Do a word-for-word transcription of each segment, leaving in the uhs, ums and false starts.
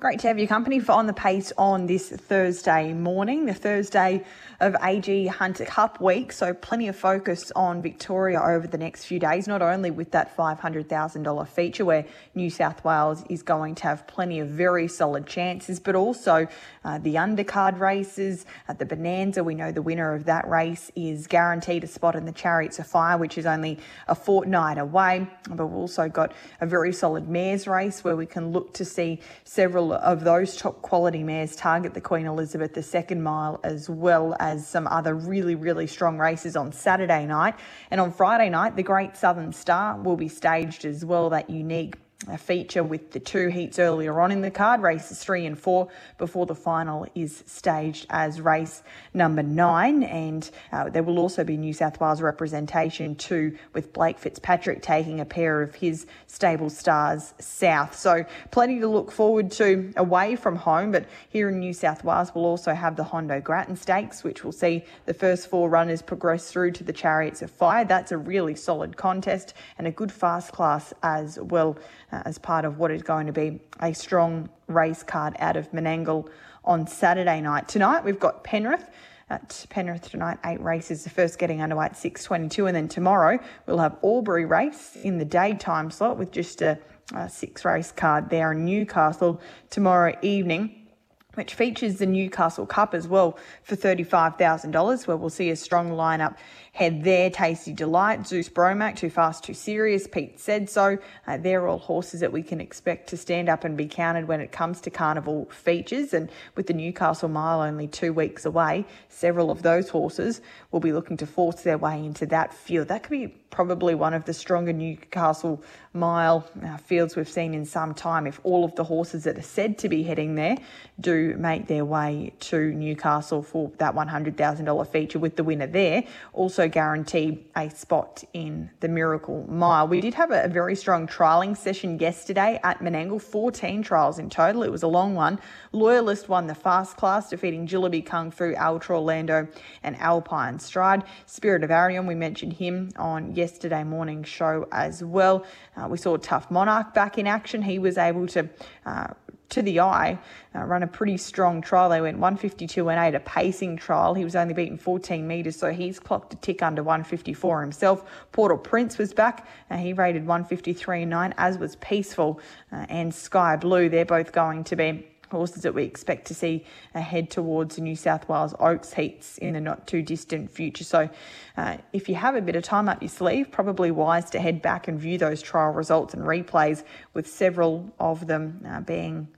Great to have your company for On The Pace on this Thursday morning, the Thursday of A G Hunter Cup week. So plenty of focus on Victoria over the next few days, not only with that five hundred thousand dollars feature where New South Wales is going to have plenty of very solid chances, but also uh, the undercard races at the Bonanza. We know the winner of that race is guaranteed a spot in the Chariots of Fire, which is only a fortnight away. But we've also got a very solid mares race where we can look to see several of those top quality mares target the Queen Elizabeth the second Mile, as well as some other really, really strong races on Saturday night. And on Friday night, the Great Southern Star will be staged as well, that unique a feature with the two heats earlier on in the card, races three and four, before the final is staged as race number nine. And uh, there will also be New South Wales representation too, with Blake Fitzpatrick taking a pair of his stable stars south. So plenty to look forward to away from home, but here in New South Wales we'll also have the Hondo Grattan Stakes, which will see the first four runners progress through to the Chariots of Fire. That's a really solid contest and a good fast class as well, as part of what is going to be a strong race card out of Menangle on Saturday night. Tonight, we've got Penrith. At Penrith tonight, eight races, the first getting underway at six twenty-two. And then tomorrow, we'll have Albury race in the daytime slot with just a, a six race card there in Newcastle tomorrow evening, which features the Newcastle Cup as well for thirty-five thousand dollars, where we'll see a strong lineup head there. Tasty Delight, Zeus Bromac, Too Fast, Too Serious, Pete Said So. Uh, they're all horses that we can expect to stand up and be counted when it comes to carnival features. And with the Newcastle Mile only two weeks away, several of those horses will be looking to force their way into that field. That could be probably one of the stronger Newcastle Mile uh, fields we've seen in some time, if all of the horses that are said to be heading there do make their way to Newcastle for that one hundred thousand dollars feature, with the winner there also guaranteed a spot in the Miracle Mile. We did have a very strong trialling session yesterday at Menangle, fourteen trials in total. It was a long one. Loyalist won the fast class, defeating Jillaby Kung Fu, Altra Orlando and Alpine Stride. Spirit of Arion, we mentioned him on yesterday morning's show as well. Uh, we saw Tough Monarch back in action. He was able to uh, to the eye, uh, run a pretty strong trial. They went one fifty-two and eight, a pacing trial. He was only beaten fourteen metres, so he's clocked a tick under one fifty-four himself. Portal Prince was back. Uh, he rated one fifty-three and nine, as was Peaceful uh, and Sky Blue. They're both going to be horses that we expect to see ahead towards the New South Wales Oaks heats in the not-too-distant future. So uh, if you have a bit of time up your sleeve, probably wise to head back and view those trial results and replays, with several of them uh, being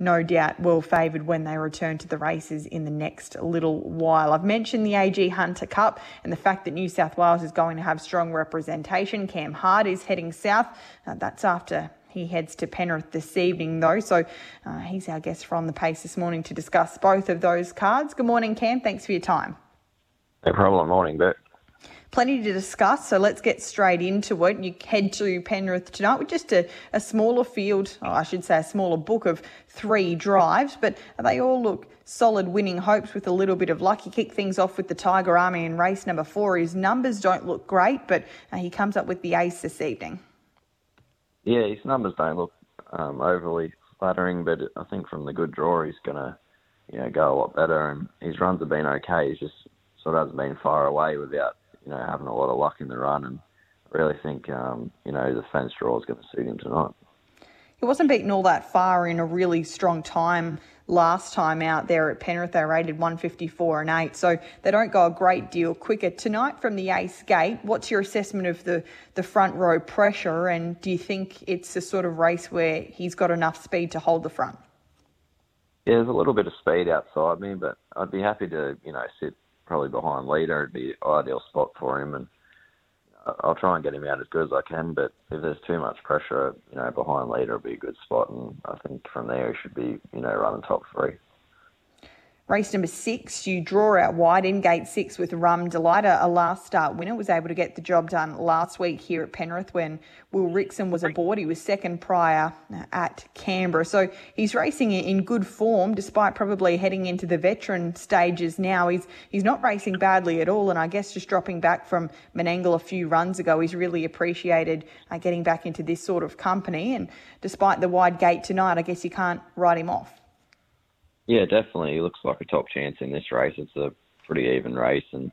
no doubt well favoured when they return to the races in the next little while. I've mentioned the A G Hunter Cup and the fact that New South Wales is going to have strong representation. Cam Hart is heading south. Uh, that's after he heads to Penrith this evening, though. So uh, he's our guest from The Pace this morning to discuss both of those cards. Good morning, Cam. Thanks for your time. No problem. Morning, Bert. Plenty to discuss, so let's get straight into it. You head to Penrith tonight with just a, a smaller field, or I should say a smaller book of three drives, but they all look solid winning hopes with a little bit of luck. You kick things off with the Tiger Army in race number four. His numbers don't look great, but uh, he comes up with the ace this evening. Yeah, his numbers don't look um, overly flattering, but I think from the good draw he's going to you know, go a lot better, and his runs have been okay. He's just sort of hasn't been far away without you know, having a lot of luck in the run, and I really think, um, you know, the fence draw is going to suit him tonight. He wasn't beaten all that far in a really strong time last time out there at Penrith. They rated one fifty-four and eight, so they don't go a great deal quicker. Tonight from the ace gate, what's your assessment of the, the front row pressure, and do you think it's the sort of race where he's got enough speed to hold the front? Yeah, there's a little bit of speed outside me, but I'd be happy to, you know, sit probably behind leader. It'd be an ideal spot for him, and I'll try and get him out as good as I can, but if there's too much pressure, you know, behind leader would be a good spot, and I think from there he should be, you know, running top three. Race number six, you draw out wide in gate six with Rum Delighter, a last start winner, was able to get the job done last week here at Penrith when Will Rickson was aboard. He was second prior at Canberra. So he's racing in good form despite probably heading into the veteran stages now. He's he's not racing badly at all, and I guess just dropping back from Menangle a few runs ago, he's really appreciated uh, getting back into this sort of company. And despite the wide gate tonight, I guess you can't write him off. Yeah, definitely. He looks like a top chance in this race. It's a pretty even race, and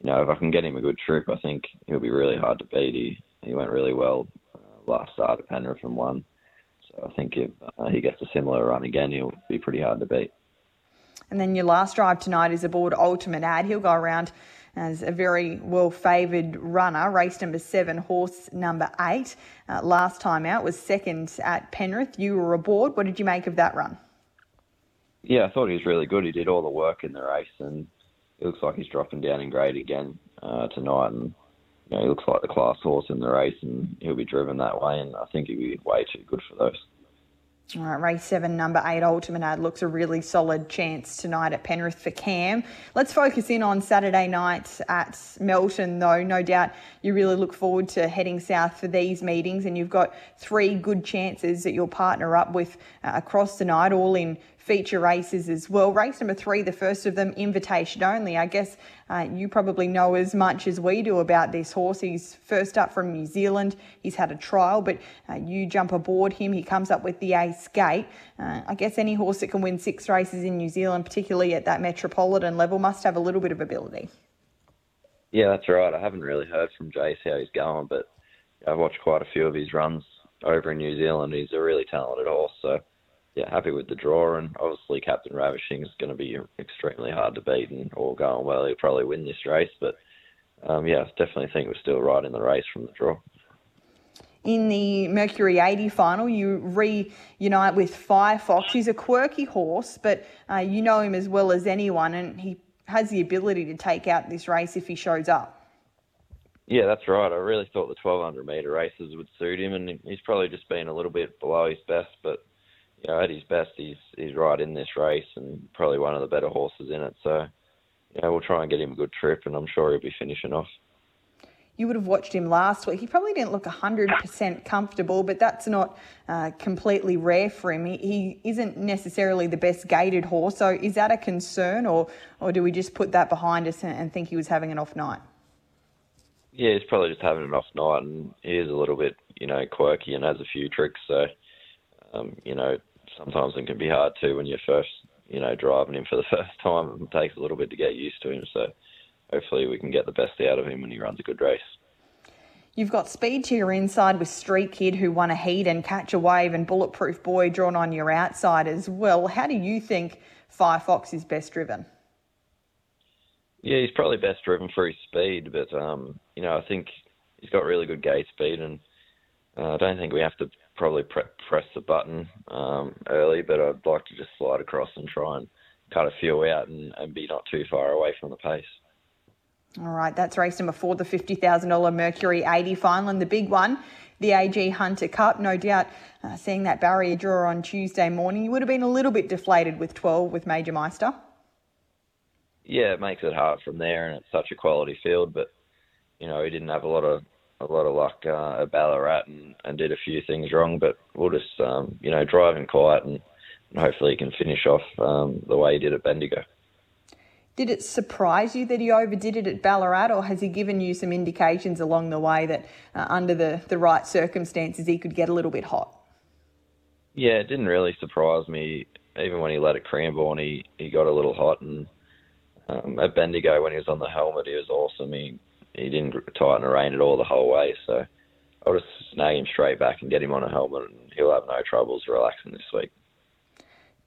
you know, if I can get him a good trip, I think he'll be really hard to beat. He he went really well uh, last start at Penrith and won, so I think if uh, he gets a similar run again, he'll be pretty hard to beat. And then your last drive tonight is aboard Ultimate Ad. He'll go around as a very well-favoured runner. Race number seven, horse number eight. Uh, last time out was second at Penrith. You were aboard. What did you make of that run? Yeah, I thought he was really good. He did all the work in the race, and it looks like he's dropping down in grade again uh, tonight. And you know, he looks like the class horse in the race, and he'll be driven that way. And I think he'll be way too good for those. All right, race seven, number eight, Ultimate Ad looks a really solid chance tonight at Penrith for Cam. Let's focus in on Saturday night at Melton, though. No doubt you really look forward to heading south for these meetings, and you've got three good chances that you'll partner up with uh, across the night, all in feature races as well. Race number three, the first of them, invitation only. I guess uh, you probably know as much as we do about this horse. He's first up from New Zealand. He's had a trial, but uh, you jump aboard him. He comes up with the ace gate. Uh, I guess any horse that can win six races in New Zealand, particularly at that metropolitan level, must have a little bit of ability. Yeah, that's right. I haven't really heard from Jace how he's going, but I've watched quite a few of his runs over in New Zealand. He's a really talented horse, so yeah, happy with the draw, and obviously Captain Ravishing is going to be extremely hard to beat, and all going well, he'll probably win this race. But um, yeah, I definitely think we're still right in the race from the draw. In the Mercury eighty final, you reunite with Firefox. He's a quirky horse, but uh, you know him as well as anyone, and he has the ability to take out this race if he shows up. Yeah, that's right. I really thought the twelve hundred metre races would suit him, and he's probably just been a little bit below his best, but you know, at his best, he's he's right in this race and probably one of the better horses in it. So, you know, we'll try and get him a good trip, and I'm sure he'll be finishing off. You would have watched him last week. He probably didn't look one hundred percent comfortable, but that's not uh, completely rare for him. He, he isn't necessarily the best gaited horse. So is that a concern, or, or do we just put that behind us and, and think he was having an off night? Yeah, he's probably just having an off night, and he is a little bit, you know, quirky and has a few tricks. So, um, you know, sometimes it can be hard too when you're first, you know, driving him for the first time. It takes a little bit to get used to him, so hopefully we can get the best out of him when he runs a good race. You've got speed to your inside with Street Kid, who won a heat, and Catch a Wave and Bulletproof Boy drawn on your outside as well. How do you think Firefox is best driven? Yeah, he's probably best driven for his speed, but, um, you know, I think he's got really good gate speed, and uh, I don't think we have to probably pre- press the button um, early, but I'd like to just slide across and try and cut a few out and, and be not too far away from the pace. All right, that's race number four, the fifty thousand dollars Mercury eighty final, and the big one, the A G Hunter Cup. No doubt uh, seeing that barrier draw on Tuesday morning, you would have been a little bit deflated with twelve with Major Meister. Yeah, it makes it hard from there, and it's such a quality field, but, you know, he didn't have a lot of a lot of luck uh, at Ballarat and, and did a few things wrong, but we'll just, um, you know, drive him quiet and, and hopefully he can finish off um, the way he did at Bendigo. Did it surprise you that he overdid it at Ballarat, or has he given you some indications along the way that uh, under the, the right circumstances he could get a little bit hot? Yeah, it didn't really surprise me. Even when he led at Cranbourne, he, he got a little hot, and um, at Bendigo when he was on the helmet, he was awesome. He He didn't tighten a rein at all the whole way, so I'll just snag him straight back and get him on a helmet, and he'll have no troubles relaxing this week.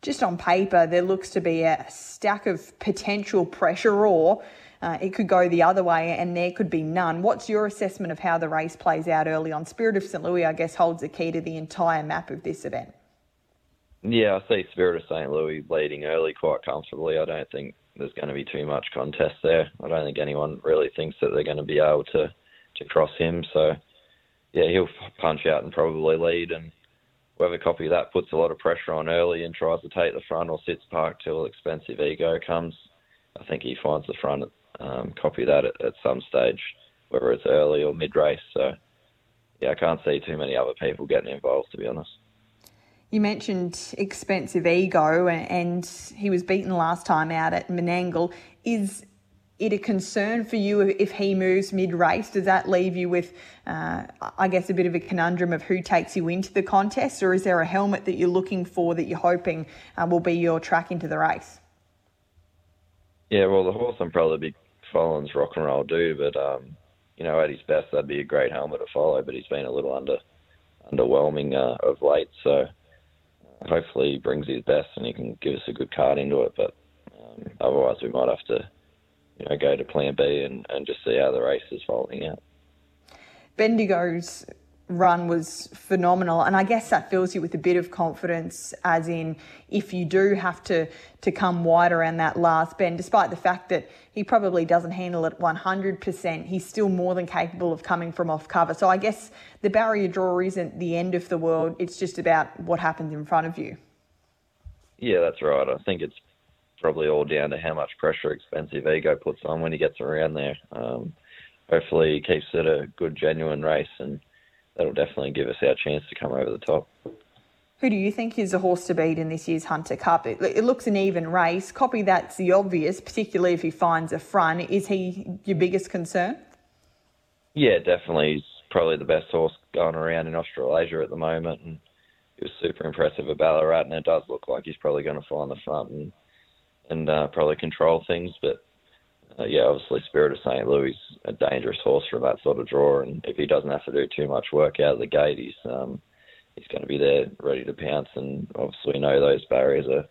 Just on paper, there looks to be a stack of potential pressure, or uh, it could go the other way and there could be none. What's your assessment of how the race plays out early on? Spirit of Saint Louis, I guess, holds the key to the entire map of this event. Yeah, I see Spirit of Saint Louis leading early quite comfortably. I don't think there's going to be too much contest there. I don't think anyone really thinks that they're going to be able to, to cross him. So, yeah, he'll punch out and probably lead. And whoever copy that puts a lot of pressure on early and tries to take the front or sits parked till Expensive Ego comes. I think he finds the front, um, copy that at, at some stage, whether it's early or mid-race. So, yeah, I can't see too many other people getting involved, to be honest. You mentioned Expensive Ego, and he was beaten last time out at Menangle. Is it a concern for you if he moves mid-race? Does that leave you with, uh, I guess, a bit of a conundrum of who takes you into the contest, or is there a helmet that you're looking for that you're hoping uh, will be your track into the race? Yeah, well, the horse I'm probably following is Rock and Roll Do, but, um, you know, at his best, that'd be a great helmet to follow, but he's been a little under underwhelming uh, of late, so... Hopefully he brings his best and he can give us a good card into it. But um, otherwise we might have to, you know, go to plan B and, and just see how the race is folding out. Bendigo's run was phenomenal, and I guess that fills you with a bit of confidence, as in if you do have to, to come wide around that last bend, despite the fact that he probably doesn't handle it one hundred percent, he's still more than capable of coming from off cover. So I guess the barrier draw isn't the end of the world, it's just about what happens in front of you. Yeah, that's right. I think it's probably all down to how much pressure Expensive Ego puts on when he gets around there. Um, hopefully he keeps it a good, genuine race, and that'll definitely give us our chance to come over the top. Who do you think is the horse to beat in this year's Hunter Cup? It, it looks an even race. Copy that's the obvious, particularly if he finds a front. Is he your biggest concern? Yeah, definitely. He's probably the best horse going around in Australasia at the moment, and he was super impressive at Ballarat, and it does look like he's probably going to find the front and, and uh, probably control things, but... Uh, yeah, obviously Spirit of Saint Louis is a dangerous horse from that sort of draw, and if he doesn't have to do too much work out of the gate, he's um, he's going to be there ready to pounce, and obviously we know those barriers are,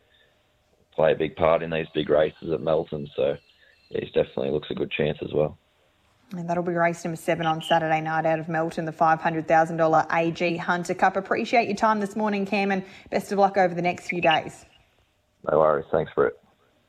play a big part in these big races at Melton, so yeah, he definitely looks a good chance as well. And that'll be race number seven on Saturday night out of Melton, the five hundred thousand dollars A G Hunter Cup. Appreciate your time this morning, Cam, and best of luck over the next few days. No worries. Thanks, Brett.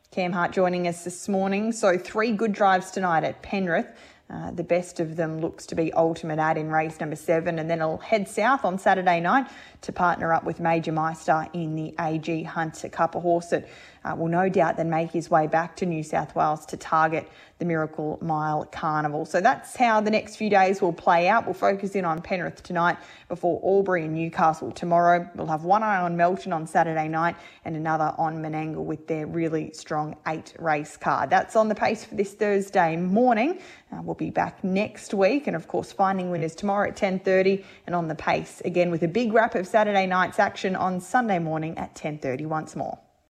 Cam Hart joining us this morning. So three good drives tonight at Penrith. Uh, the best of them looks to be Ultimate Ad in race number seven, and then he'll head south on Saturday night to partner up with Major Meister in the A G Hunter Cup, a horse that uh, will no doubt then make his way back to New South Wales to target the Miracle Mile Carnival. So that's how the next few days will play out. We'll focus in on Penrith tonight before Albury and Newcastle tomorrow. We'll have one eye on Melton on Saturday night and another on Menangle with their really strong eight race card. That's on the pace for this Thursday morning. Uh, we'll be back next week, and of course finding winners tomorrow at ten thirty, and on the pace again with a big wrap of Saturday night's action on Sunday morning at ten thirty once more.